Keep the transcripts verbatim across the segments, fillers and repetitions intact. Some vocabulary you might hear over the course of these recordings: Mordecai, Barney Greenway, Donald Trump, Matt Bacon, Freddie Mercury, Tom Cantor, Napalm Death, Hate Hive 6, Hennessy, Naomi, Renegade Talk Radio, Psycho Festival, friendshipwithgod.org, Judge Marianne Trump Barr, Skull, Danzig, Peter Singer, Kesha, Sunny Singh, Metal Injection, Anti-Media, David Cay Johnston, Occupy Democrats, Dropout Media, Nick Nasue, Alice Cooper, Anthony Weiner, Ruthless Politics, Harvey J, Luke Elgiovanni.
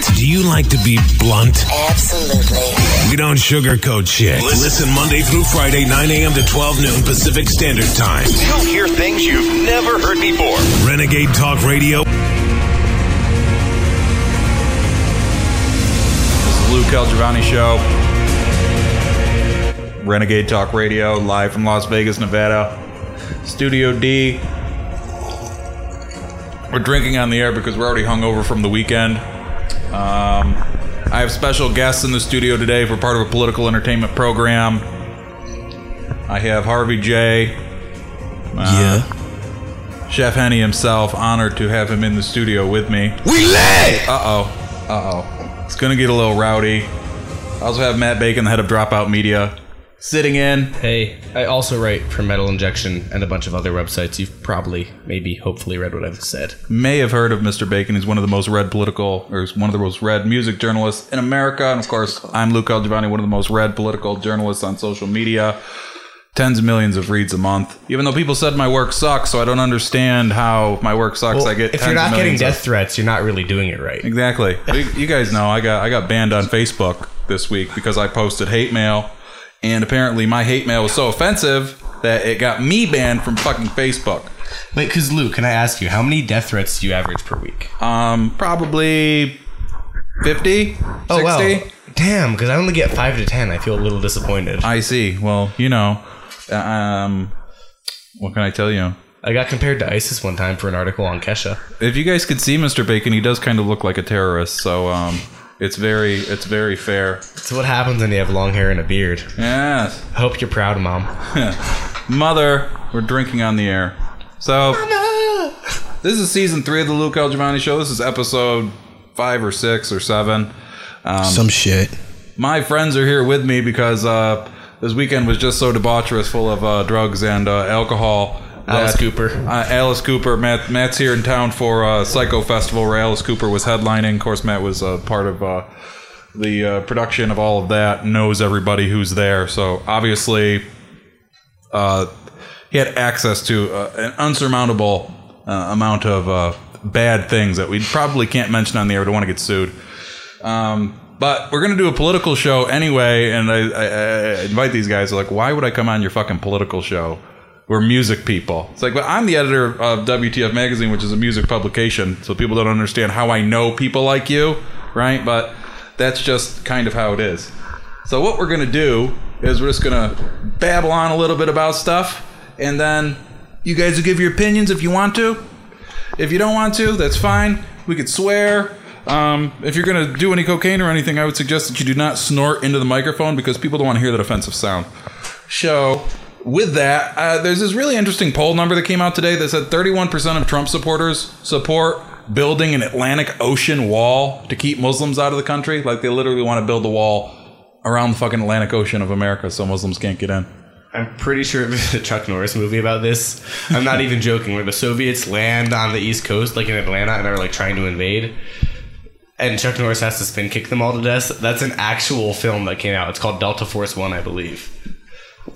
blunt. Do you like to be blunt? Absolutely. We don't sugarcoat shit. Listen Monday through Friday, nine a.m. to twelve noon Pacific Standard Time. You'll hear things you've never heard before. Renegade Talk Radio. This is Luke Elgiovanni Show. Renegade Talk Radio, live from Las Vegas, Nevada. Studio D. We're drinking on the air because we're already hungover from the weekend. Um, I have special guests in the studio today for part of a political entertainment program. I have Harvey J. Uh, yeah. Chef Henny himself. Honored to have him in the studio with me. We lit! Uh-oh. Uh-oh. It's going to get a little rowdy. I also have Matt Bacon, the head of Dropout Media, sitting in. Hey, I also write for Metal Injection and a bunch of other websites. You've probably, maybe, hopefully read what I've said. May have heard of Mister Bacon. He's one of the most read political, or one of the most read music journalists in America. And of course, I'm Luke Elgiovanni, one of the most read political journalists on social media. Tens of millions of reads a month. Even though people said my work sucks, so I don't understand how my work sucks. Well, I get. If you're not getting death of... threats, you're not really doing it right. Exactly. You guys know I got I got banned on Facebook this week because I posted hate mail. And apparently my hate mail was so offensive that it got me banned from fucking Facebook. Wait, because Luke, can I ask you, how many death threats do you average per week? Um, probably fifty, oh, sixty. Wow. Damn, because I only get five to ten. I feel a little disappointed. I see. Well, you know, um, what can I tell you? I got compared to ISIS one time for an article on Kesha. If you guys could see Mister Bacon, he does kind of look like a terrorist, so... um. It's very, it's very fair. It's what happens when you have long hair and a beard. Yes. I hope you're proud, Mom. Mother, we're drinking on the air. So, Mama! This is season three of the Luke Elgiovanni Show. This is episode five or six or seven. Um, Some shit. My friends are here with me because uh, this weekend was just so debaucherous, full of uh, drugs and uh, alcohol. Alice that, Cooper. Uh, Alice Cooper. Matt, Matt's here in town for uh, Psycho Festival, where Alice Cooper was headlining. Of course, Matt was uh, part of uh, the uh, production of all of that, knows everybody who's there. So, obviously, uh, he had access to uh, an unsurmountable uh, amount of uh, bad things that we probably can't mention on the air. We don't want to get sued. Um, but we're going to do a political show anyway, and I, I, I invite these guys. Like, why would I come on your fucking political show? We're music people. It's like, but I'm the editor of W T F Magazine, which is a music publication, so people don't understand how I know people like you, right? But that's just kind of how it is. So what we're going to do is we're just going to babble on a little bit about stuff, and then you guys will give your opinions if you want to. If you don't want to, that's fine. We could swear. Um, if you're going to do any cocaine or anything, I would suggest that you do not snort into the microphone because people don't want to hear that offensive sound. So... with that, uh, there's this really interesting poll number that came out today that said thirty-one percent of Trump supporters support building an Atlantic Ocean wall to keep Muslims out of the country. Like, they literally want to build a wall around the fucking Atlantic Ocean of America so Muslims can't get in. I'm pretty sure it was a Chuck Norris movie about this. I'm not even joking. Where the Soviets land on the East Coast, like in Atlanta, and are, like, trying to invade. And Chuck Norris has to spin kick them all to death. That's an actual film that came out. It's called Delta Force One, I believe.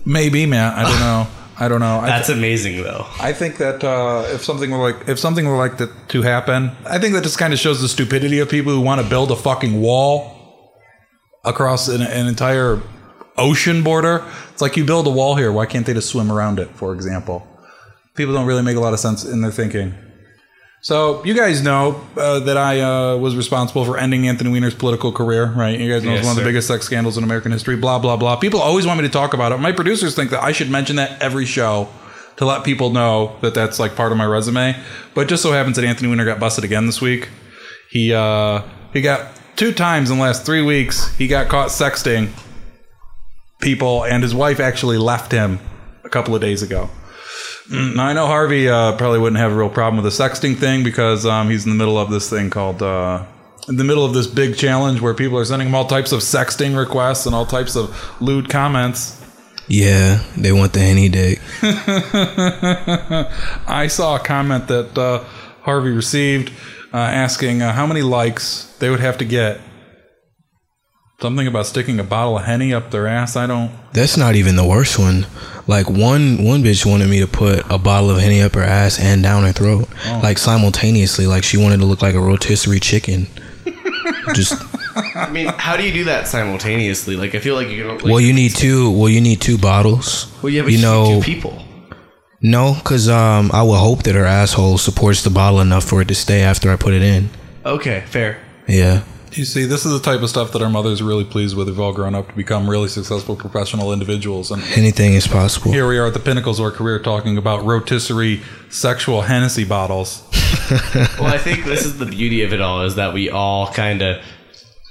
Maybe, man. I don't know. I don't know. That's th- amazing, though. I think that uh, if something were like if something were like that to happen, I think that just kind of shows the stupidity of people who want to build a fucking wall across an, an entire ocean border. It's like, you build a wall here. Why can't they just swim around it? For example, people don't really make a lot of sense in their thinking. So you guys know uh, that I uh, was responsible for ending Anthony Weiner's political career, right? You guys know yes, it's one sir. of the biggest sex scandals in American history, blah, blah, blah. People always want me to talk about it. My producers think that I should mention that every show to let people know that that's like part of my resume. But just so happens that Anthony Weiner got busted again this week. He, uh, he got two times in the last three weeks. He got caught sexting people, and his wife actually left him a couple of days ago. Now, I know Harvey uh, probably wouldn't have a real problem with the sexting thing because um, he's in the middle of this thing called, uh, in the middle of this big challenge where people are sending him all types of sexting requests and all types of lewd comments. Yeah, they want the henny dick. I saw a comment that uh, Harvey received uh, asking uh, how many likes they would have to get. Something about sticking a bottle of Henny up their ass. I don't... That's not even the worst one. Like, one one bitch wanted me to put a bottle of Henny up her ass and down her throat. Oh. Like, simultaneously. Like, she wanted to look like a rotisserie chicken. Just. I mean, how do you do that simultaneously? Like, I feel like you can. Like, well, you need two. Well, you need two bottles. Well, yeah, but you, you know, need two people. No, because um, I would hope that her asshole supports the bottle enough for it to stay after I put it in. Okay, fair. Yeah. You see, this is the type of stuff that our mother's really pleased with. We've all grown up to become really successful professional individuals. And anything is possible. Here we are at the pinnacles of our career talking about rotisserie sexual Hennessy bottles. Well, I think this is the beauty of it all, is that we all kind of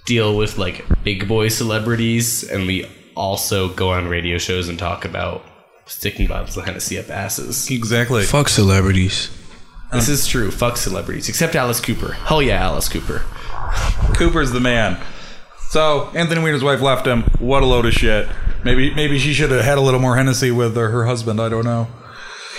deal with, like, big boy celebrities, and we also go on radio shows and talk about sticking bottles of Hennessy up asses. Exactly. Fuck celebrities. This um, is true. Fuck celebrities. Except Alice Cooper. Hell yeah, Alice Cooper. Cooper's the man. So Anthony Weiner's wife left him. What a load of shit. Maybe maybe she should have had a little more Hennessy with her, her husband. I don't know.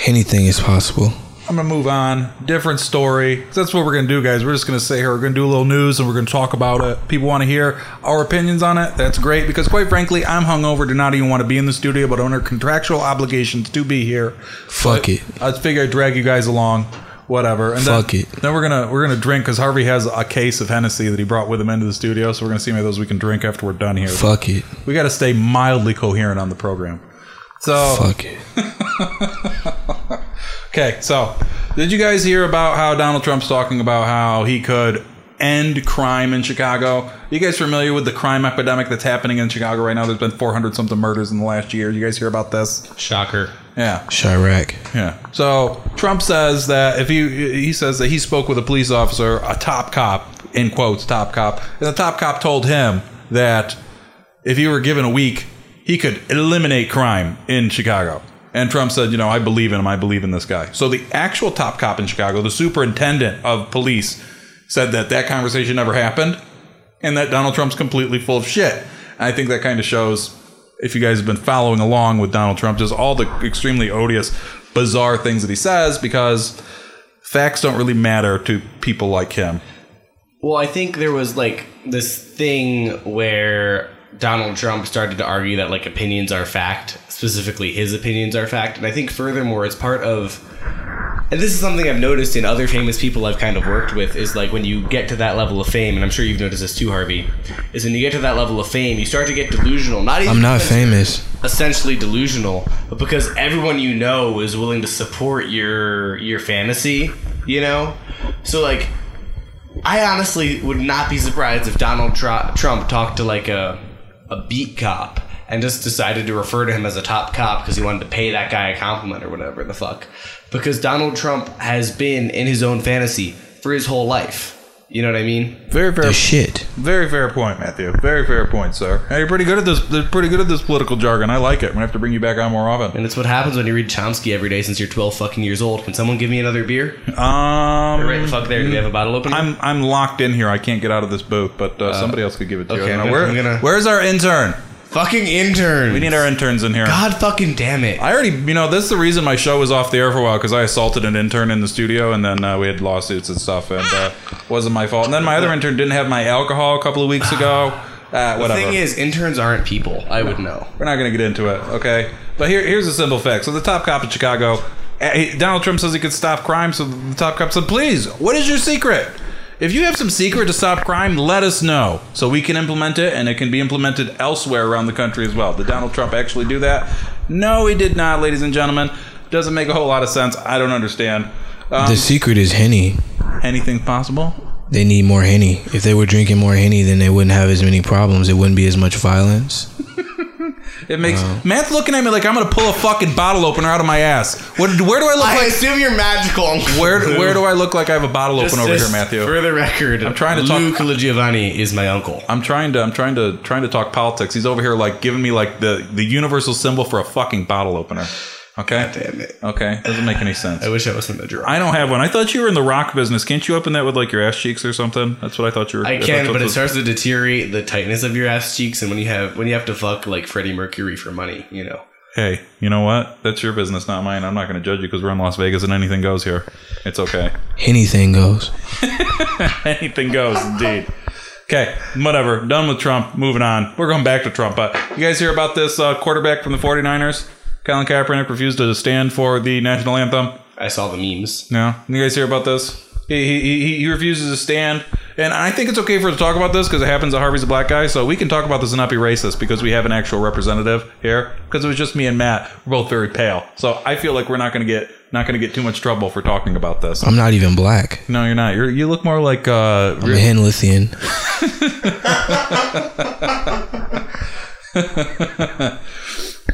Anything is possible. I'm going to move on. Different story. That's what we're going to do, guys. We're just going to say here, we're going to do a little news, and we're going to talk about it. People want to hear our opinions on it. That's great, because quite frankly, I'm hungover, do not even want to be in the studio, but under contractual obligations to be here. Fuck but it. I figure I'd drag you guys along. Whatever. And Fuck then, it. Then we're gonna we're gonna drink because Harvey has a case of Hennessy that he brought with him into the studio. So we're gonna see how many of those we can drink after we're done here. Fuck it. We gotta stay mildly coherent on the program. So fuck it. Okay. So did you guys hear about how Donald Trump's talking about how he could end crime in Chicago? Are you guys familiar with the crime epidemic that's happening in Chicago right now? There's been four hundred something murders in the last year. You guys hear about this? Shocker. Yeah. Chirac. Yeah. So Trump says that if he he says that he spoke with a police officer, a top cop, in quotes, top cop, and the top cop told him that if he were given a week, he could eliminate crime in Chicago. And Trump said, you know, I believe in him. I believe in this guy. So the actual top cop in Chicago, the superintendent of police, said that that conversation never happened and that Donald Trump's completely full of shit. And I think that kind of shows, if you guys have been following along with Donald Trump, just all the extremely odious, bizarre things that he says, because facts don't really matter to people like him. Well, I think there was, like, this thing where Donald Trump started to argue that, like, opinions are fact, specifically his opinions are fact. And I think furthermore, it's part of, and this is something I've noticed in other famous people I've kind of worked with, is like when you get to that level of fame, and I'm sure you've noticed this too, Harvey, is when you get to that level of fame, you start to get delusional. Not even I'm not famous. Essentially delusional, but because everyone you know is willing to support your your fantasy, you know? So, like, I honestly would not be surprised if Donald Tr- Trump talked to, like, a, a beat cop and just decided to refer to him as a top cop because he wanted to pay that guy a compliment or whatever the fuck. Because Donald Trump has been in his own fantasy for his whole life. You know what I mean? Very fair. The shit. Very fair point, Matthew. Very fair point, sir. Hey, you're pretty good at this. They're pretty good at this political jargon. I like it. I'm gonna have to bring you back on more often. And it's what happens when you read Chomsky every day since you're twelve fucking years old. Can someone give me another beer? Um, right the fuck there. Do we have a bottle opener? I'm I'm locked in here. I can't get out of this booth. But uh, uh, somebody else could give it to okay, you. I'm gonna, Where, I'm gonna... Where's our intern? Fucking interns. We need our interns in here. God fucking damn it. I already, you know, this is the reason my show was off the air for a while, because I assaulted an intern in the studio, and then uh, we had lawsuits and stuff, and uh, wasn't my fault. And then my other intern didn't have my alcohol a couple of weeks ago. Uh, whatever. The thing is, interns aren't people. I would know. We're not going to get into it, okay? But here, here's a simple fact. So the top cop in Chicago, Donald Trump says he could stop crime, so the top cop said, please, what is your secret? If you have some secret to stop crime, let us know so we can implement it, and it can be implemented elsewhere around the country as well. Did Donald Trump actually do that? No, he did not, ladies and gentlemen. Doesn't make a whole lot of sense. I don't understand. Um, the secret is Henny. Anything possible? They need more Henny. If they were drinking more Henny, then they wouldn't have as many problems. It wouldn't be as much violence. It makes wow. Matt's looking at me like I'm gonna pull a fucking bottle opener out of my ass. What, where do I look I like? I assume you're magical. Where Where do I look like I have a bottle just, opener over here, Matthew? For the record, I'm trying to talk. Luke Elgiovanni is my uncle. I'm trying to. I'm trying to. Trying to talk politics. He's over here like giving me like the the universal symbol for a fucking bottle opener. Okay. God damn it. Okay. Doesn't make any sense. I wish I wasn't a drunk. I don't have one. I thought you were in the rock business. Can't you open that with like your ass cheeks or something? That's what I thought you were. I can, but it was. Starts to deteriorate the tightness of your ass cheeks, and when you have when you have to fuck like Freddie Mercury for money, you know. Hey, you know what? That's your business, not mine. I'm not going to judge you because we're in Las Vegas and anything goes here. It's okay. Anything goes. Anything goes, indeed. Okay, whatever. Done with Trump. Moving on. We're going back to Trump. But you guys hear about this uh, quarterback from the forty-niners? Colin Kaepernick refused to stand for the national anthem. I saw the memes. No? You guys hear about this? He he he refuses to stand. And I think it's okay for us to talk about this because it happens that Harvey's a black guy, so we can talk about this and not be racist because we have an actual representative here. Because it was just me and Matt. We're both very pale. So I feel like we're not going to get not going to get too much trouble for talking about this. I'm not even black. No, you're not. You're, you look more like... Uh, I'm a Handlessian.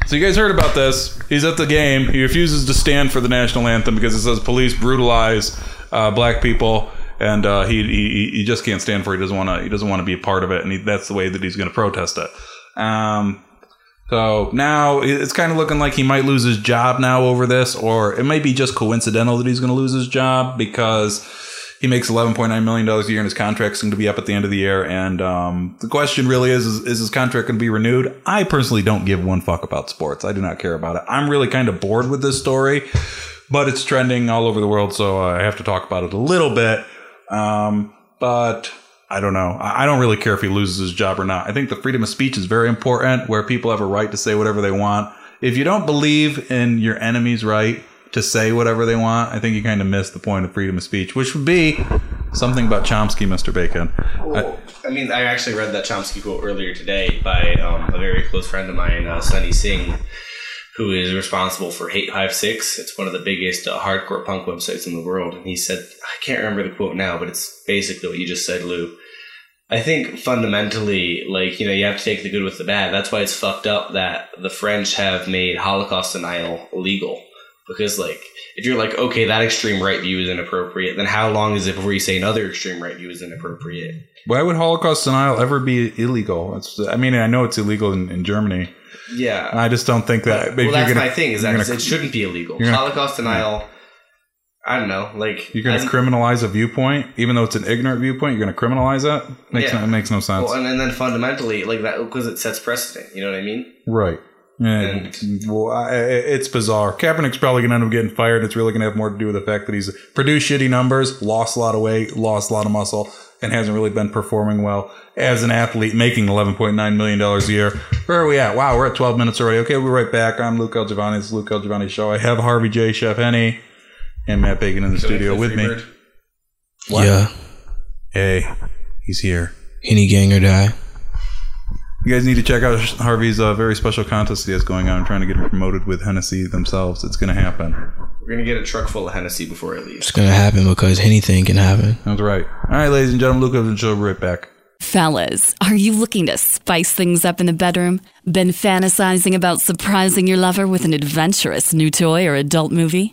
So you guys heard about this. He's at the game. He refuses to stand for the national anthem because it says police brutalize uh, black people. And uh, he, he he just can't stand for it. He doesn't want to. He doesn't want to be a part of it, and he, that's the way that he's going to protest it. Um, so now it's kind of looking like he might lose his job now over this, or it might be just coincidental that he's going to lose his job because he makes eleven point nine million dollars a year, and his contract's going to be up at the end of the year. And um, the question really is, is: is his contract going to be renewed? I personally don't give one fuck about sports. I do not care about it. I'm really kind of bored with this story, but it's trending all over the world, so I have to talk about it a little bit. Um, but I don't know. I don't really care if he loses his job or not. I think the freedom of speech is very important, where people have a right to say whatever they want. If you don't believe in your enemy's right to say whatever they want, I think you kind of miss the point of freedom of speech, which would be something about Chomsky, Mister Bacon. Well, I, I mean, I actually read that Chomsky quote earlier today by um, a very close friend of mine, uh, Sunny Singh, who is responsible for Hate Hive six. It's one of the biggest uh, hardcore punk websites in the world. And he said, I can't remember the quote now, but it's basically what you just said, Lou. I think fundamentally, like, you know, you have to take the good with the bad. That's why it's fucked up that the French have made Holocaust denial illegal. Because, like, if you're like, okay, that extreme right view is inappropriate, then how long is it before you say another extreme right view is inappropriate? Why would Holocaust denial ever be illegal? It's, I mean, I know it's illegal in, in Germany. Yeah. I just don't think that... Well, well that's gonna, my thing, is that gonna, it shouldn't be illegal. Gonna, Holocaust denial, yeah. I don't know, like... You're going to criminalize a viewpoint? Even though it's an ignorant viewpoint, you're going to criminalize that? Makes yeah. no, it makes no sense. Well, and, and then fundamentally, like that, because it sets precedent, you know what I mean? Right. And, and, well, I, it's bizarre. Kaepernick's probably going to end up getting fired. It's really going to have more to do with the fact that he's produced shitty numbers, lost a lot of weight, lost a lot of muscle, and hasn't really been performing well as an athlete, making eleven point nine million dollars a year. Where are we at? Wow, we're at twelve minutes already. Okay, we're right back. I'm Luke Elgiovanni. This is Luke Elgiovanni Show. I have Harvey J, Chef Henny, and Matt Bacon in the Go studio with me. What? Yeah. Hey, he's here. Henny gang or die. You guys need to check out Harvey's uh, very special contest he has going on. I'm trying to get him promoted with Hennessy themselves. It's going to happen. We're going to get a truck full of Hennessy before I leave. It's going to happen because anything can happen. That's right. All right, ladies and gentlemen, Luke Elgiovanni Show, right back. Fellas, are you looking to spice things up in the bedroom? Been fantasizing about surprising your lover with an adventurous new toy or adult movie?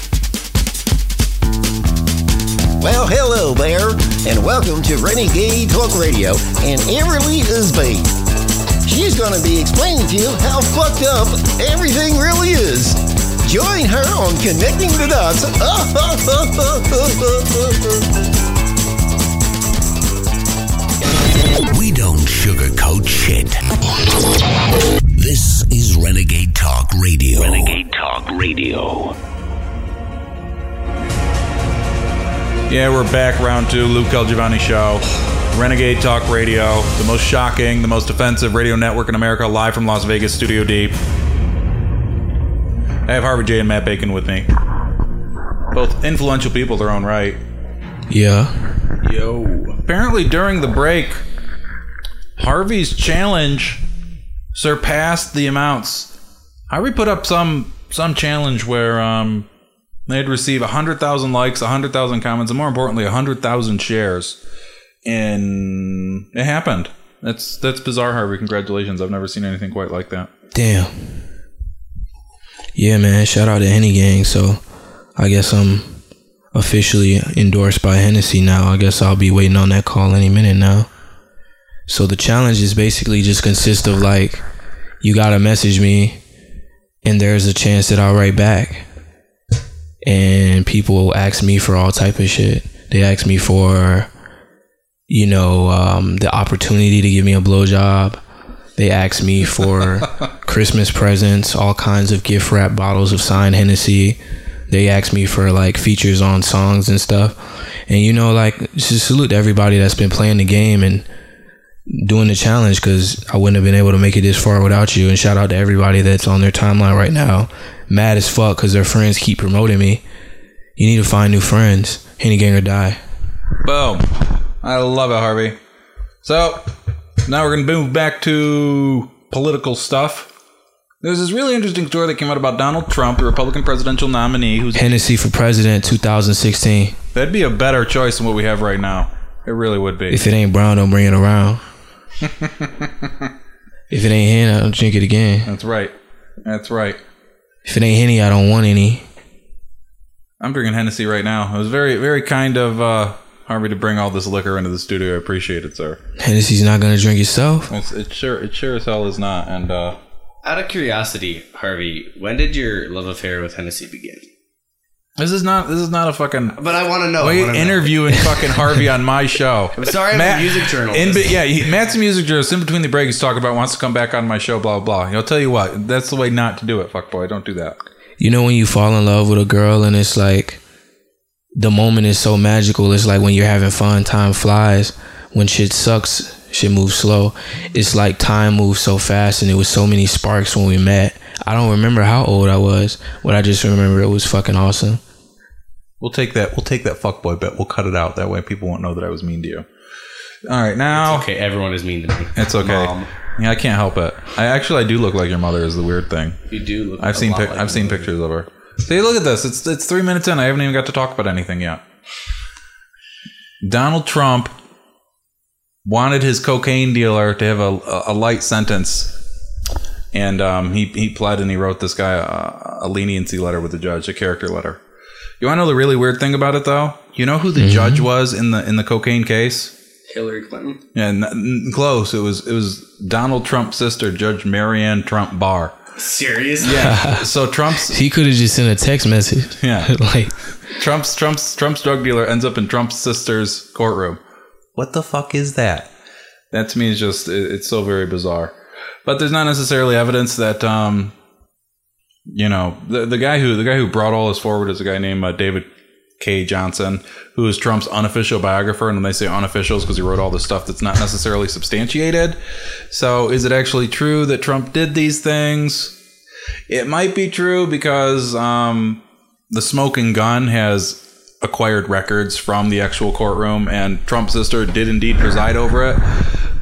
Well, hello there, and welcome to Renegade Talk Radio, and Everly is Babe. She's going to be explaining to you how fucked up everything really is. Join her on Connecting the Dots. We don't sugarcoat shit. This is Renegade Talk Radio. Renegade Talk Radio. Yeah, we're back, round two, Luke Elgiovanni Show, Renegade Talk Radio, the most shocking, the most offensive radio network in America, live from Las Vegas, Studio D. I have Harvey J and Matt Bacon with me. Both influential people in their own right. Yeah. Yo. Apparently during the break, Harvey's challenge surpassed the amounts. Harvey put up some some challenge where... um. they'd receive one hundred thousand likes, one hundred thousand comments, and more importantly, one hundred thousand shares. And it happened. That's that's bizarre, Harvey. Congratulations. I've never seen anything quite like that. Damn. yeah, man, shout out to Henny Gang. So I guess I'm officially endorsed by Hennessy now. I guess I'll be waiting on that call any minute now. So the challenge is basically just consists of like, you gotta message me and there's a chance that I'll write back. And people ask me for all type of shit. They ask me for, you know, um, the opportunity to give me a blowjob. They asked me for Christmas presents, all kinds of gift wrap bottles of signed Hennessy. They asked me for like features on songs and stuff. And you know, like, just salute to everybody that's been playing the game and doing the challenge, because I wouldn't have been able to make it this far without you. And shout out to everybody that's on their timeline right now, mad as fuck because their friends keep promoting me. You need to find new friends. Henny Gang or die. Boom. I love it, Harvey. So now we're going to move back to political stuff. There's this really interesting story that came out about Donald Trump, the Republican presidential nominee. Who's Hennessy for president twenty sixteen. That'd be a better choice than what we have right now. It really would be. If it ain't brown, don't bring it around. If it ain't Henny, I don't drink it again. That's right. That's right. If it ain't Henny, I don't want any. I'm drinking Hennessy right now. It was very, very kind of... Uh, Harvey to bring all this liquor into the studio. I appreciate it, sir. Hennessy's not going to drink itself. It's, it sure, it sure as hell is not. And uh, out of curiosity, Harvey, when did your love affair with Hennessy begin? This is not. This is not a fucking. But I want to know. Wait, interviewing fucking Harvey on my show. I'm sorry, Matt, I'm a music journalist. In, yeah, he, Matt's a music journalist. In between the break, he's talking about wants to come back on my show. Blah blah. You know, I'll tell you what. That's the way not to do it. Fuck boy, don't do that. You know when you fall in love with a girl and it's like, the moment is so magical. It's like when you're having fun, time flies. When shit sucks, shit moves slow. It's like time moves so fast, and it was so many sparks when we met. I don't remember how old I was, but I just remember it was fucking awesome. We'll take that. We'll take that fuckboy bet. We'll cut it out. That way people won't know that I was mean to you. All right, now. It's okay. Everyone is mean to me. It's okay. Mom. Yeah, I can't help it. I actually I do look like your mother is the weird thing. You do look I've a seen lot pic- like I've seen mother. Pictures of her. See, look at this. It's it's three minutes in. I haven't even got to talk about anything yet. Donald Trump wanted his cocaine dealer to have a, a light sentence. And um, he, he pled and he wrote this guy a, a leniency letter with the judge, a character letter. You want to know the really weird thing about it, though? You know who the mm-hmm. judge was in the in the cocaine case? Hillary Clinton. Yeah, close. It was, it was Donald Trump's sister, Judge Marianne Trump Barr. Seriously? Yeah. So Trump's he could have just sent a text message. Yeah. Like Trump's Trump's Trump's drug dealer ends up in Trump's sister's courtroom. What the fuck is that? That to me is just it, it's so very bizarre. But there's not necessarily evidence that um you know, the the guy who the guy who brought all this forward is a guy named uh, David Cay Johnston, who is Trump's unofficial biographer. And when they say unofficial, it's because he wrote all this stuff that's not necessarily substantiated. So is it actually true that Trump did these things? It might be true because um, the smoking gun has acquired records from the actual courtroom, and Trump's sister did indeed preside over it.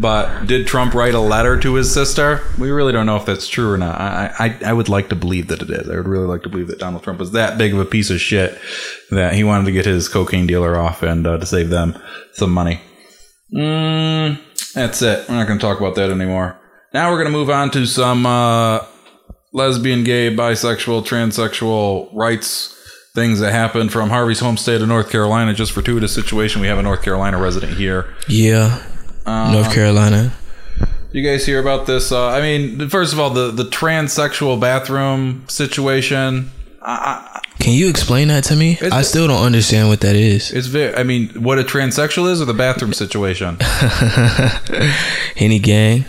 But did Trump write a letter to his sister? We really don't know if that's true or not. I, I I would like to believe that it is. I would really like to believe that Donald Trump was that big of a piece of shit that he wanted to get his cocaine dealer off and uh, to save them some money. Mm, that's it. We're not going to talk about that anymore. Now we're going to move on to some uh, lesbian, gay, bisexual, transsexual rights things that happened from Harvey's home state of North Carolina. Just fortuitous situation. We have a North Carolina resident here. Yeah. Uh, North Carolina. You guys hear about this? Uh, I mean, first of all, the, the transsexual bathroom situation. I, I, Can you explain that to me? I still don't understand what that is. It's very, I mean, what a transsexual is or the bathroom situation? Any gang?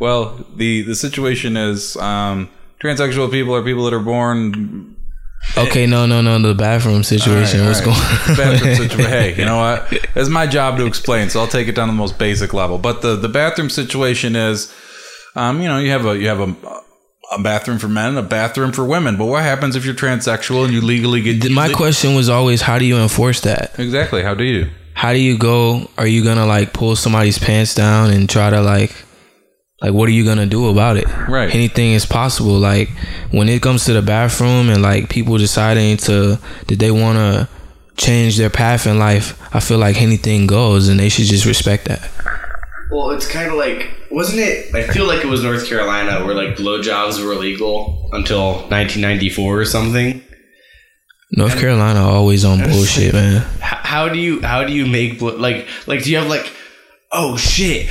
Well, the, the situation is um, transsexual people are people that are born... Okay, no, no, no, the bathroom situation. All right, all What's right. going on? Bathroom situation. Hey, you know what? It's my job to explain, so I'll take it down to the most basic level. But the, the bathroom situation is, um, you know, you have a you have a, a bathroom for men and a bathroom for women. But what happens if you're transsexual and you legally get... My question was always, how do you enforce that? Exactly. How do you? How do you go? Are you going to, like, pull somebody's pants down and try to, like... Like, what are you going to do about it? Right. Anything is possible. Like, when it comes to the bathroom and, like, people deciding to, that they want to change their path in life, I feel like anything goes, and they should just respect that. Well, it's kind of like, wasn't it? I feel like it was North Carolina where like blowjobs were illegal until nineteen ninety-four or something. North and, Carolina always on bullshit, like, man. How do you how do you make blo- like like do you have like, oh shit,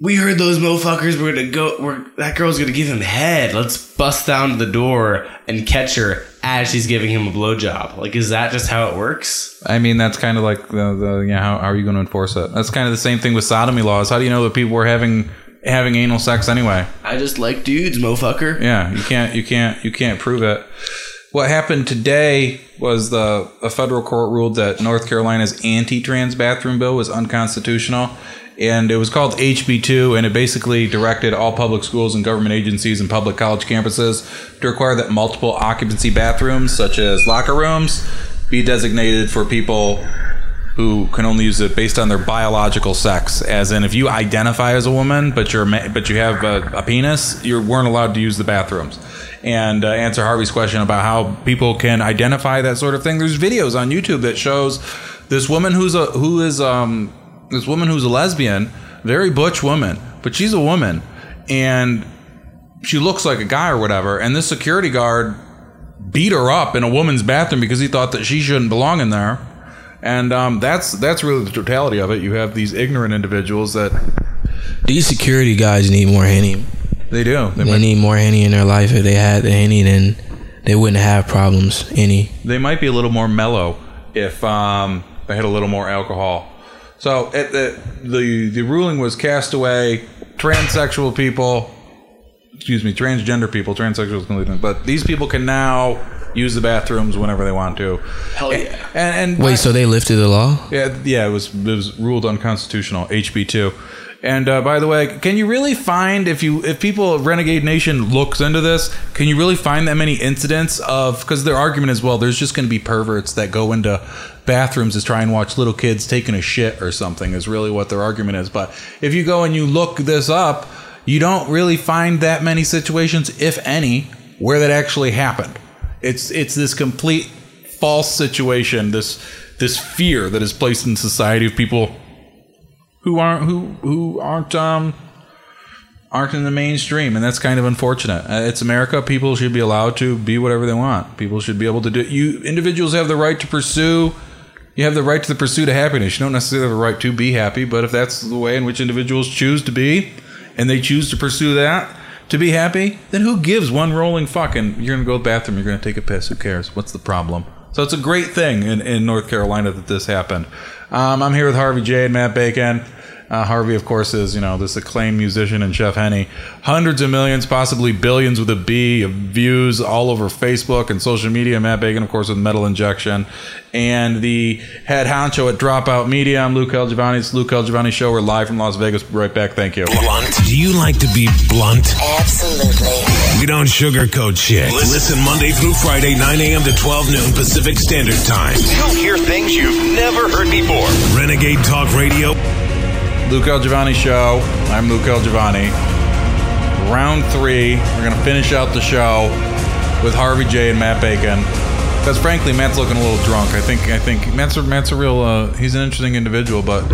we heard those mofuckers were gonna go. We're, that girl's gonna give him head. Let's bust down to the door and catch her as she's giving him a blowjob. Like, is that just how it works? I mean, that's kind of like the, the you know, how, how are you going to enforce it? That's kind of the same thing with sodomy laws. How do you know that people were having having anal sex anyway? I just like dudes, mofucker. Yeah, you can't you can't you can't prove it. What happened today was the a federal court ruled that North Carolina's anti-trans bathroom bill was unconstitutional. And it was called H B two, and it basically directed all public schools and government agencies and public college campuses to require that multiple occupancy bathrooms, such as locker rooms, be designated for people who can only use it based on their biological sex. As in, if you identify as a woman, but you're but you have a, a penis, you weren't allowed to use the bathrooms. And uh, answer Harvey's question about how people can identify that sort of thing. There's videos on YouTube that shows this woman who's a who is um. This woman who's a lesbian, very butch woman, but she's a woman, and she looks like a guy or whatever, and this security guard beat her up in a woman's bathroom because he thought that she shouldn't belong in there. And um, that's that's really the totality of it. You have these ignorant individuals that... These security guys need more Henny. They do. They, they might- need more Henny in their life. If they had the Henny, then they wouldn't have problems any. They might be a little more mellow if um, they had a little more alcohol. So it, the, the the ruling was castaway, transsexual people, excuse me, transgender people, transsexuals completely. But these people can now use the bathrooms whenever they want to. Hell yeah! And, and, and wait, so they lifted the law? Yeah, yeah, it was it was ruled unconstitutional, H B two. And uh, by the way, can you really find if you if people of Renegade Nation looks into this, can you really find that many incidents of, because their argument is, well, there's just going to be perverts that go into bathrooms to try and watch little kids taking a shit or something is really what their argument is. But if you go and you look this up, you don't really find that many situations, if any, where that actually happened. It's it's this complete false situation, this this fear that is placed in society of people who aren't who who aren't um aren't in the mainstream, and that's kind of unfortunate. Uh, it's America. People should be allowed to be whatever they want. People should be able to do. You individuals have the right to pursue. You have the right to the pursuit of happiness. You don't necessarily have the right to be happy, but if that's the way in which individuals choose to be, and they choose to pursue that to be happy, then who gives one rolling fucking? You're gonna go to the bathroom. You're gonna take a piss. Who cares? What's the problem? So it's a great thing in, in North Carolina that this happened. Um, I'm here with Harvey J and Matt Bacon. Uh, Harvey, of course, is, you know, this acclaimed musician and Chef Henny. Hundreds of millions, possibly billions with a B of views all over Facebook and social media. Matt Bacon, of course, with Metal Injection. And the head honcho at Dropout Media. I'm Luke Elgiovanni. It's the Luke Elgiovanni Show. We're live from Las Vegas. We'll be right back. Thank you. Blunt. Do you like to be blunt? Absolutely. We don't sugarcoat shit. Listen Monday through Friday, nine a.m. to twelve noon Pacific Standard Time. You'll hear things you've never heard before. Renegade Talk Radio. Luke Elgiovanni Show. I'm Luke Elgiovanni. Round three. We're going to finish out the show with Harvey J and Matt Bacon. Because, frankly, Matt's looking a little drunk. I think I think Matt's a, Matt's a real... Uh, he's an interesting individual, but...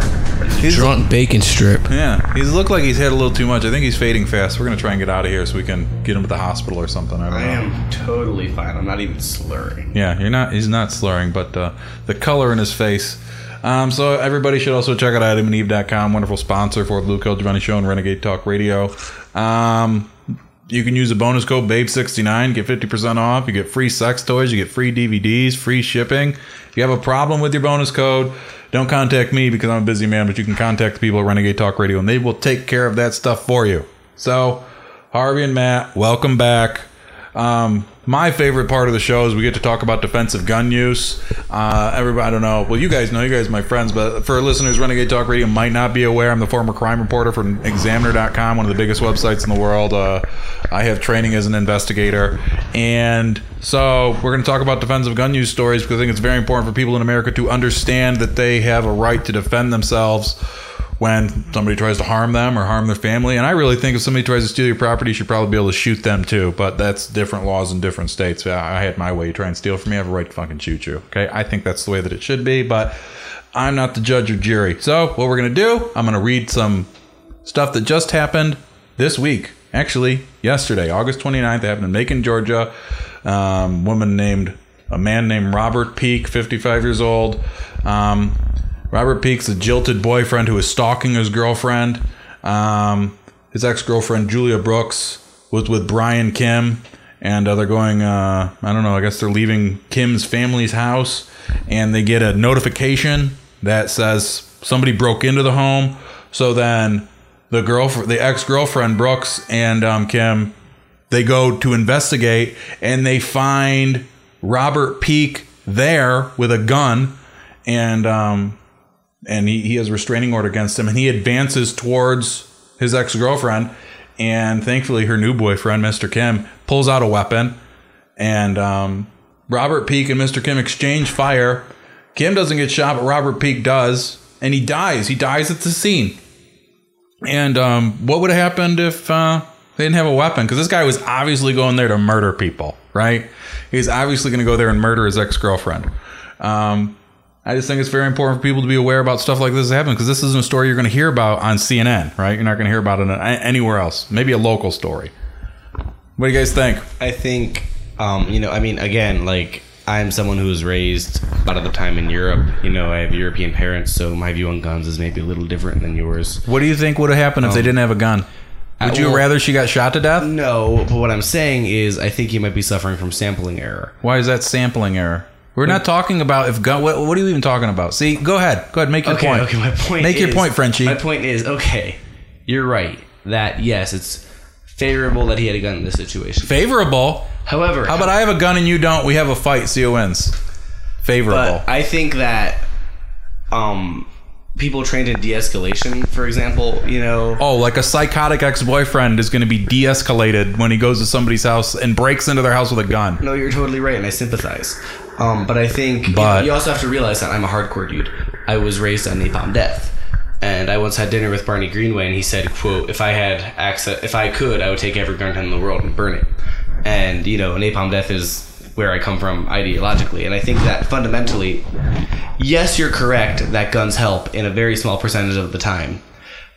He's drunk bacon strip. Yeah. He's looked like he's had a little too much. I think he's fading fast. We're going to try and get out of here so we can get him to the hospital or something. I don't I know. am totally fine. I'm not even slurring. Yeah, you're not. He's not slurring, but uh, the color in his face... Um, so everybody should also check out adam and eve dot com. Wonderful sponsor for the Luke Elgiovanni Show and Renegade Talk Radio. Um, you can use a bonus code babe sixty-nine. Get fifty percent off. You get free sex toys. You get free D V Ds. Free shipping. If you have a problem with your bonus code, don't contact me because I'm a busy man, but you can contact the people at Renegade Talk Radio, and they will take care of that stuff for you. So, Harvey and Matt, welcome back. Um, my favorite part of the show is we get to talk about defensive gun use. Uh, everybody, I don't know. Well, you guys know. You guys are my friends. But for listeners, Renegade Talk Radio might not be aware. I'm the former crime reporter from examiner dot com, one of the biggest websites in the world. Uh, I have training as an investigator. And so we're going to talk about defensive gun use stories because I think it's very important for people in America to understand that they have a right to defend themselves when somebody tries to harm them or harm their family. And I really think if somebody tries to steal your property, you should probably be able to shoot them too. But that's different laws in different states. I had my way. You try and steal from me, I have a right to fucking shoot you. Okay? I think that's the way that it should be, but I'm not the judge or jury. So what we're going to do, I'm going to read some Stuff that just happened this week. Actually, yesterday, August twenty-ninth, happened in Macon, Georgia. Um, woman named, a man named Robert Peake, fifty-five years old. Um, Robert Peake's a jilted boyfriend who is stalking his girlfriend. Um, his ex-girlfriend, Julia Brooks, was with Brian Kim. And uh, they're going, uh, I don't know, I guess they're leaving Kim's family's house. And they get a notification that says somebody broke into the home. So then... The girlfriend, the ex-girlfriend Brooks and um, Kim, they go to investigate and they find Robert Peake there with a gun, and um, and he, he has a restraining order against him, and he advances towards his ex-girlfriend, and thankfully her new boyfriend, Mister Kim, pulls out a weapon, and um, Robert Peake and Mister Kim exchange fire. Kim doesn't get shot, but Robert Peake does, and he dies. He dies at the scene. And um, what would have happened if uh, they didn't have a weapon? Because this guy was obviously going there to murder people, right? He's obviously going to go there and murder his ex-girlfriend. Um, I just think it's very important for people to be aware about stuff like this happening, because this isn't a story you're going to hear about on C N N, right? You're not going to hear about it anywhere else. Maybe a local story. What do you guys think? I think, um, you know, I mean, again, like, I'm someone who was raised a lot of the time in Europe. You know, I have European parents, so my view on guns is maybe a little different than yours. What do you think would have happened if um, they didn't have a gun? Would I, you well, rather she got shot to death? No, but what I'm saying is I think you might be suffering from sampling error. Why is that sampling error? We're not talking about if gun... What, what are you even talking about? See, go ahead. Go ahead, make your okay, point. Okay, my point Make is, your point, Frenchie. My point is, okay, you're right, that, yes, it's favorable that he had a gun in this situation. Favorable? However, how about I have a gun and you don't? We have a fight. See who wins. Favorable. But I think that um, people trained in de-escalation, for example, you know. Oh, like a psychotic ex-boyfriend is going to be de-escalated when he goes to somebody's house and breaks into their house with a gun. No, you're totally right, and I sympathize. Um, but I think but, you, you also have to realize that I'm a hardcore dude. I was raised on Napalm Death. And I once had dinner with Barney Greenway, and he said, quote, if I had access, if I could, I would take every gun in the world and burn it. And, you know, Napalm Death is where I come from ideologically. And I think that fundamentally, yes, you're correct that guns help in a very small percentage of the time.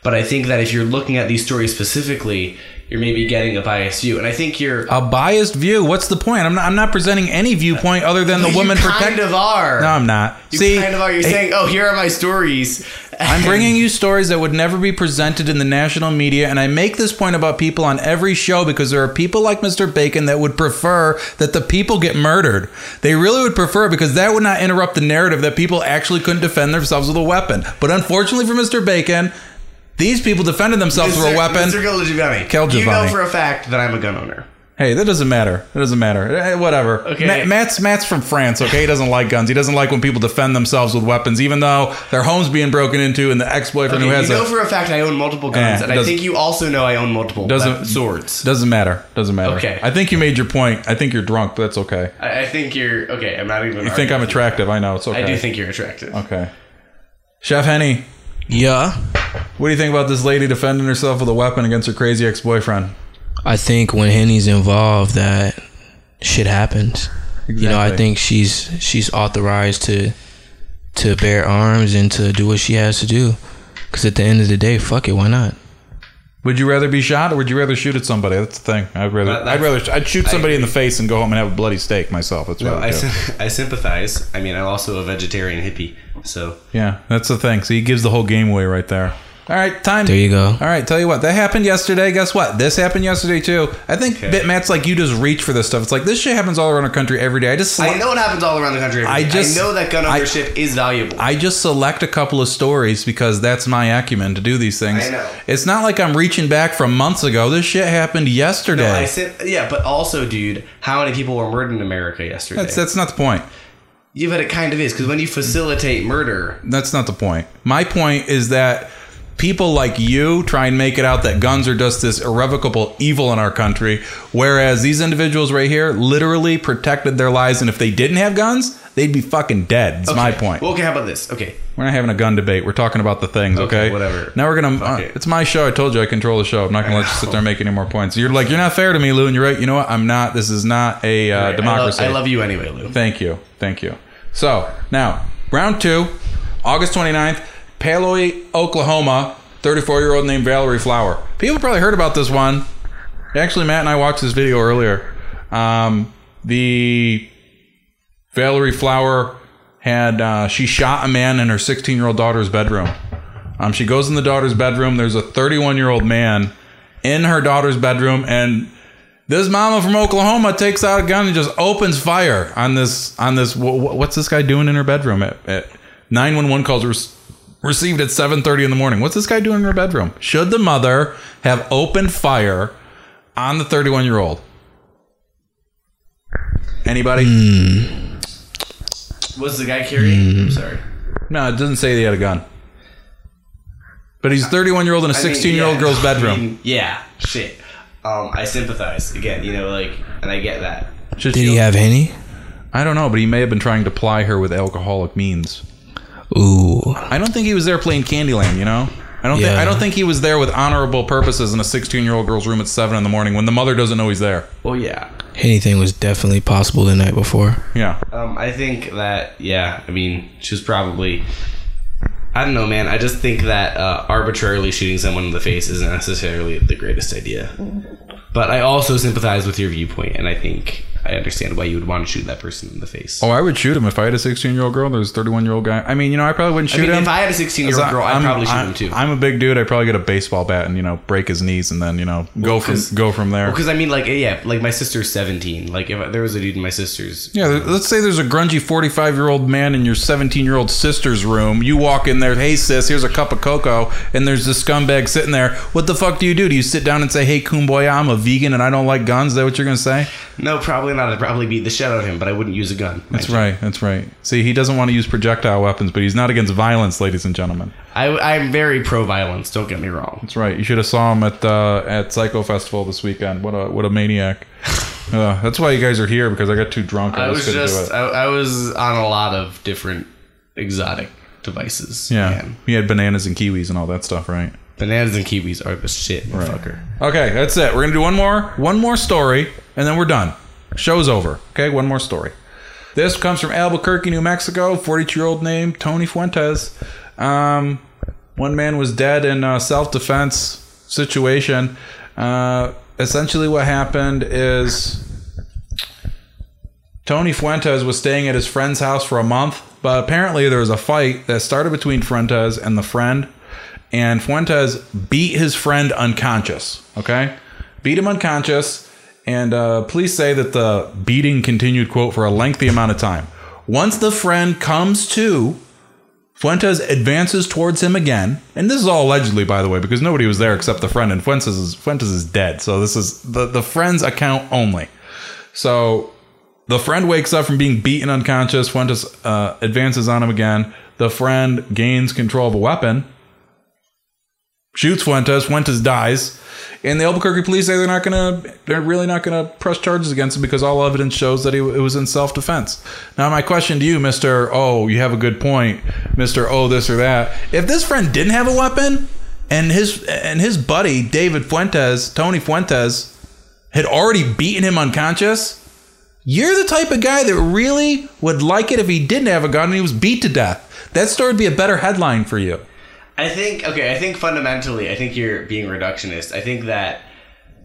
But I think that if you're looking at these stories specifically, you're maybe getting a biased view. And I think you're... A biased view? What's the point? I'm not, I'm not presenting any viewpoint other than the woman... You kind protect- of are. No, I'm not. You See, kind of are. You're hey, saying, oh, here are my stories. I'm bringing you stories that would never be presented in the national media. And I make this point about people on every show because there are people like Mister Bacon that would prefer that the people get murdered. They really would prefer, because that would not interrupt the narrative that people actually couldn't defend themselves with a weapon. But unfortunately for Mister Bacon... These people defended themselves Mister with a weapon. Mister Elgiovanni, you know for a fact that I'm a gun owner. Hey, that doesn't matter. That doesn't matter. Hey, whatever. Okay. Matt, Matt's Matt's from France, okay? He doesn't like guns. He doesn't like when people defend themselves with weapons, even though their home's being broken into and the ex-boyfriend okay, who has a... You know a, for a fact I own multiple guns, eh, and I think you also know I own multiple doesn't, swords. Doesn't matter. Doesn't matter. Okay. I think you made your point. I think you're drunk, but that's okay. I, I think you're... Okay, I'm not even... You think I'm attractive. I know. It's okay. I do think you're attractive. Okay. Chef Henny. Yeah. What do you think about this lady defending herself with a weapon against her crazy ex-boyfriend? I think when Henny's involved, that shit happens. Exactly. You know, I think she's she's authorized to to bear arms and to do what she has to do. Because at the end of the day, fuck it, why not? Would you rather be shot, or would you rather shoot at somebody? That's the thing. I'd rather I'd rather I'd shoot somebody in the face and go home and have a bloody steak myself. That's what no, I do. I sympathize. I mean, I'm also a vegetarian hippie. So yeah, that's the thing. So he gives the whole game away right there. All right, time. There you go. All right, tell you what, that happened yesterday. Guess what? This happened yesterday too. I think okay. Matt's like, you just reach for this stuff. It's like this shit happens all around the country every day. I just select- I know it happens all around the country. Every I day. Just I know that gun ownership I, is valuable. I just select a couple of stories because that's my acumen to do these things. I know it's not like I'm reaching back from months ago. This shit happened yesterday. No, I said, yeah, but also, dude, how many people were murdered in America yesterday? That's that's not the point. Yeah, but it kind of is, because when you facilitate murder... That's not the point. My point is that people like you try and make it out that guns are just this irrevocable evil in our country, whereas these individuals right here literally protected their lives, and if they didn't have guns, they'd be fucking dead. That's okay. My point. Well, okay, how about this? Okay. We're not having a gun debate. We're talking about the things, okay? Okay, whatever. Now we're going to... Uh, it. It's my show. I told you I control the show. I'm not going to let you sit there and make any more points. You're like, you're not fair to me, Lou, and you're right. You know what? I'm not. This is not a uh, right. democracy. I love, I love you anyway, Lou. Thank you. Thank you. So, now, round two, August twenty-ninth, Paoli, Oklahoma, thirty-four-year-old named Valerie Flower. People probably heard about this one. Actually, Matt and I watched this video earlier. Um, the Valerie Flower had, uh, she shot a man in her sixteen-year-old daughter's bedroom. Um, she goes in the daughter's bedroom. There's a thirty-one-year-old man in her daughter's bedroom, and this mama from Oklahoma takes out a gun and just opens fire on this, on this, wh- what's this guy doing in her bedroom? At, at nine one one calls were received at seven thirty in the morning. What's this guy doing in her bedroom? Should the mother have opened fire on the thirty-one-year-old? Anybody? Mm. Was the guy carrying? Mm. I'm sorry. No, it doesn't say that he had a gun. But he's a thirty-one-year-old in a sixteen-year-old yeah, girl's bedroom. I mean, yeah, shit. Um, I sympathize again, you know, like, and I get that. Did he have any? I don't know, but he may have been trying to ply her with alcoholic means. Ooh. I don't think he was there playing Candyland, you know? I don't yeah. think I don't think he was there with honorable purposes in a sixteen-year-old girl's room at seven in the morning when the mother doesn't know he's there. Well, yeah. Anything was definitely possible the night before. Yeah. Um, I think that, yeah, I mean, she was probably... I don't know, man. I just think that uh, arbitrarily shooting someone in the face isn't necessarily the greatest idea. But I also sympathize with your viewpoint, and I think I understand why you would want to shoot that person in the face. Oh, I would shoot him if I had a sixteen-year-old girl. There's a thirty-one-year-old guy. I mean, you know, I probably wouldn't shoot I mean, him. If I had a sixteen-year-old girl, I'd I'm, probably shoot I'm, him too. I'm a big dude. I'd probably get a baseball bat and, you know, break his knees and then, you know, well, go from go from there. Because well, I mean, like, yeah, like my sister's seventeen. Like, if I, there was a dude in my sister's yeah, room. Let's say there's a grungy forty-five-year-old man in your seventeen-year-old sister's room. You walk in there, hey sis, here's a cup of cocoa, and there's this scumbag sitting there. What the fuck do you do? Do you sit down and say, hey, Kumboya, I'm a vegan and I don't like guns? Is that what you're gonna say? No, probably not. I'd probably beat the shit out of him, but I wouldn't use a gun. That's right. You. That's right. See, he doesn't want to use projectile weapons, but he's not against violence, ladies and gentlemen. I, I'm very pro-violence. Don't get me wrong. That's right. You should have saw him at uh, at Psycho Festival this weekend. What a what a maniac. uh, that's why you guys are here, because I got too drunk. I, I was just. I, I was on a lot of different exotic devices. Yeah, man. We had bananas and kiwis and all that stuff, right? Bananas and kiwis are the shit, motherfucker. Right. Okay, that's it. We're gonna do one more, one more story, and then we're done. Show's over. Okay, one more story. This comes from Albuquerque, New Mexico. forty-two-year-old named Tony Fuentes. Um, one man was dead in a self-defense situation. Uh, essentially what happened is Tony Fuentes was staying at his friend's house for a month, but apparently there was a fight that started between Fuentes and the friend, and Fuentes beat his friend unconscious. Okay? Beat him unconscious, and uh, police say that the beating continued, quote, for a lengthy amount of time. Once the friend comes to, Fuentes advances towards him again. And this is all allegedly, by the way, because nobody was there except the friend, and Fuentes is, Fuentes is dead. So this is the, the friend's account only. So the friend wakes up from being beaten unconscious. Fuentes uh, advances on him again. The friend gains control of a weapon, shoots Fuentes. Fuentes dies, and the Albuquerque police say they're not gonna, they're really not gonna press charges against him because all evidence shows that he, it was in self-defense. Now, my question to you, Mister Oh, you have a good point, Mister Oh, this or that. If this friend didn't have a weapon, and his and his buddy David Fuentes, Tony Fuentes, had already beaten him unconscious, you're the type of guy that really would like it if he didn't have a gun and he was beat to death. That story would be a better headline for you. I think, okay, I think fundamentally, I think you're being reductionist. I think that...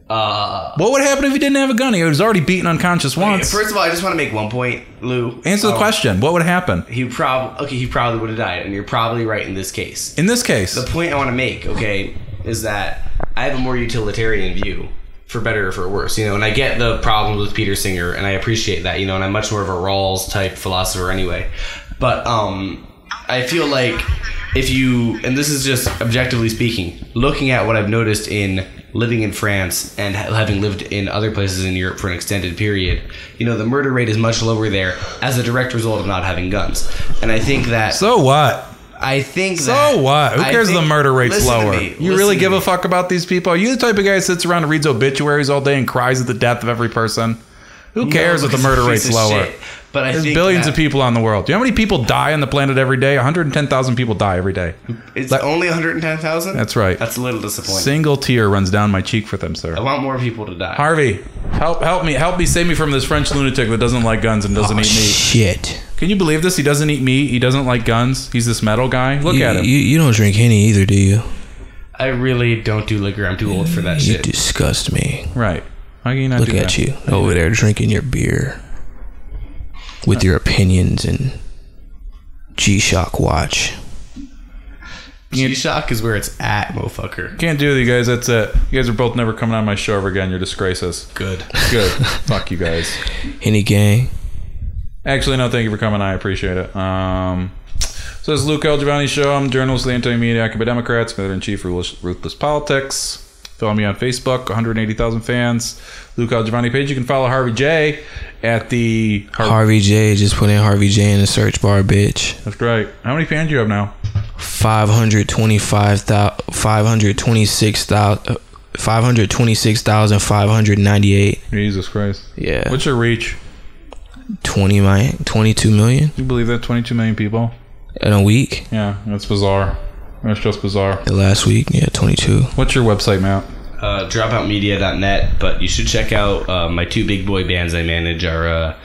Uh, what would happen if he didn't have a gun? He was already beaten unconscious once. Okay, first of all, I just want to make one point, Lou. Answer the um, question. What would happen? He probably, okay, he probably would have died, and you're probably right in this case. In this case. The point I want to make, okay, is that I have a more utilitarian view, for better or for worse, you know, and I get the problems with Peter Singer, and I appreciate that, you know, and I'm much more of a Rawls-type philosopher anyway. But um, I feel like... If you, and this is just objectively speaking, looking at what I've noticed in living in France and having lived in other places in Europe for an extended period, you know, the murder rate is much lower there as a direct result of not having guns. And I think that... So what? I think so that... So what? Who cares if the murder rate's lower? Me, you really give a fuck about these people? Are you the type of guy that sits around and reads obituaries all day and cries at the death of every person? Who cares no, if the murder rate's lower? Shit. But I There's think billions that, of people on the world. Do you know how many people die on the planet every day? one hundred ten thousand people die every day. It's that, only one hundred ten thousand? That's right. That's a little disappointing. Single tear runs down my cheek for them, sir. I want more people to die. Harvey, help help me. Help me save me from this French lunatic that doesn't like guns and doesn't oh, eat meat. Shit. Can you believe this? He doesn't eat meat. He doesn't like guns. He's this metal guy. Look you, at him. You, you don't drink Henny either, do you? I really don't do liquor. I'm too old for that you shit. You disgust me. Right. How can you not Look do at that? You over know? There drinking your beer with huh. your opinions and G-Shock watch. G-Shock is where it's at, motherfucker. Can't do it, you guys. That's it. You guys are both never coming on my show ever again. You're disgraces. Good. Good. Fuck you guys. Any gang? Actually, no, thank you for coming. I appreciate it. Um... So this is Luke Elgiovanni Show. I'm a journalist of the Anti-Media, Occupy Democrats, editor-in-chief of Ruthless, Ruthless Politics. Follow me on Facebook, one hundred eighty thousand fans. Luke Elgiovanni page. You can follow Harvey J at the... Har- Harvey J. Just put in Harvey J in the search bar, bitch. That's right. How many fans do you have now? five hundred twenty-five thousand, five hundred twenty-six thousand, five hundred twenty-six thousand, five hundred ninety-eight. Jesus Christ. Yeah. What's your reach? twenty million, twenty-two million. Can you believe that? twenty-two million people? In a week? Yeah, that's bizarre. That's just bizarre. The last week, yeah, twenty-two. What's your website, Matt? Uh, dropout media dot net, but you should check out uh, my two big boy bands I manage are uh,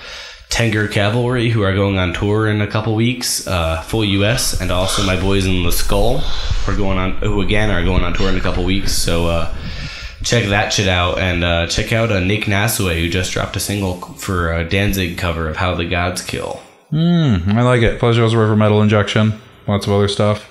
Tengger Cavalry, who are going on tour in a couple weeks, uh, full U S, and also my boys in the Skull, who are going on, who again are going on tour in a couple weeks, so uh, check that shit out, and uh, check out uh, Nick Nasue, who just dropped a single for a Danzig cover of How the Gods Kill. Mm, I like it. Plus, you also work for Metal Injection. Lots of other stuff.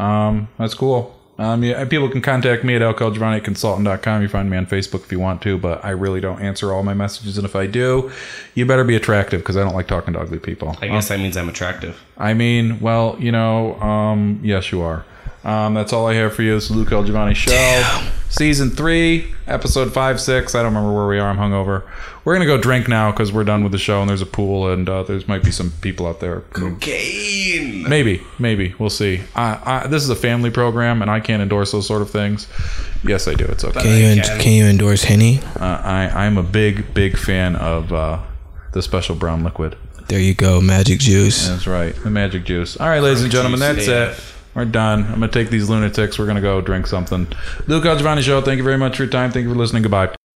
Um, that's cool. Um, yeah, people can contact me at l k elgiovanni at consultant dot com. You find me on Facebook if you want to, but I really don't answer all my messages. And if I do, you better be attractive because I don't like talking to ugly people. I guess um, that means I'm attractive. I mean, well, you know, um, yes, you are. Um, that's all I have for you. This is Luke Elgiovanni Show. Damn. Season three, episode five, six. I don't remember where we are. I'm hungover. We're going to go drink now because we're done with the show and there's a pool and uh, there might be some people out there. Cocaine. Maybe. Maybe. We'll see. I, I, this is a family program and I can't endorse those sort of things. Yes, I do. It's okay. Can you, en- can you endorse Henny? Uh, I, I'm a big, big fan of uh, the special brown liquid. There you go. Magic juice. That's right. The magic juice. All right, ladies and gentlemen, that's it. We're done. I'm going to take these lunatics. We're going to go drink something. Luke Elgiovanni Show, thank you very much for your time. Thank you for listening. Goodbye.